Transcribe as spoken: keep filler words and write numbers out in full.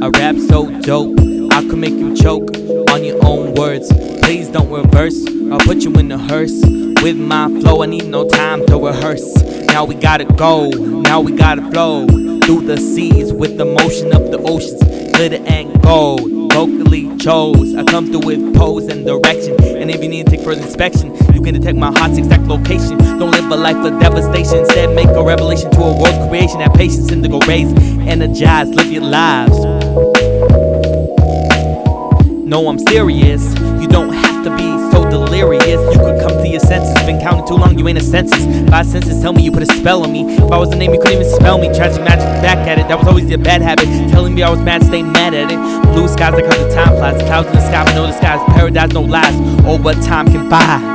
I rap so dope, I could make you choke on your own words. Please don't reverse, I'll put you in the hearse. With my flow, I need no time to rehearse. Now we gotta go, now we gotta flow through the seas with the motion of the oceans. Glitter and gold, locally chose. I come through with pose and direction, and if you need to take further inspection, you can detect my heart's exact location. Don't live a life of devastation, instead make a revelation to a world creation. Have patience, indigo rays, energize, live your lives. No, I'm serious, you don't have to be so delirious. You could come to your senses, been counting too long, you ain't a census. Five senses tell me you put a spell on me. If I was the name, you couldn't even spell me. Tragick Magick, back at it, that was always your bad habit. Telling me I was mad, stay mad at it. Blue skies, I count the time flies. Clouds in the sky, but no disguise. Paradise, no lies. Oh, what time can buy.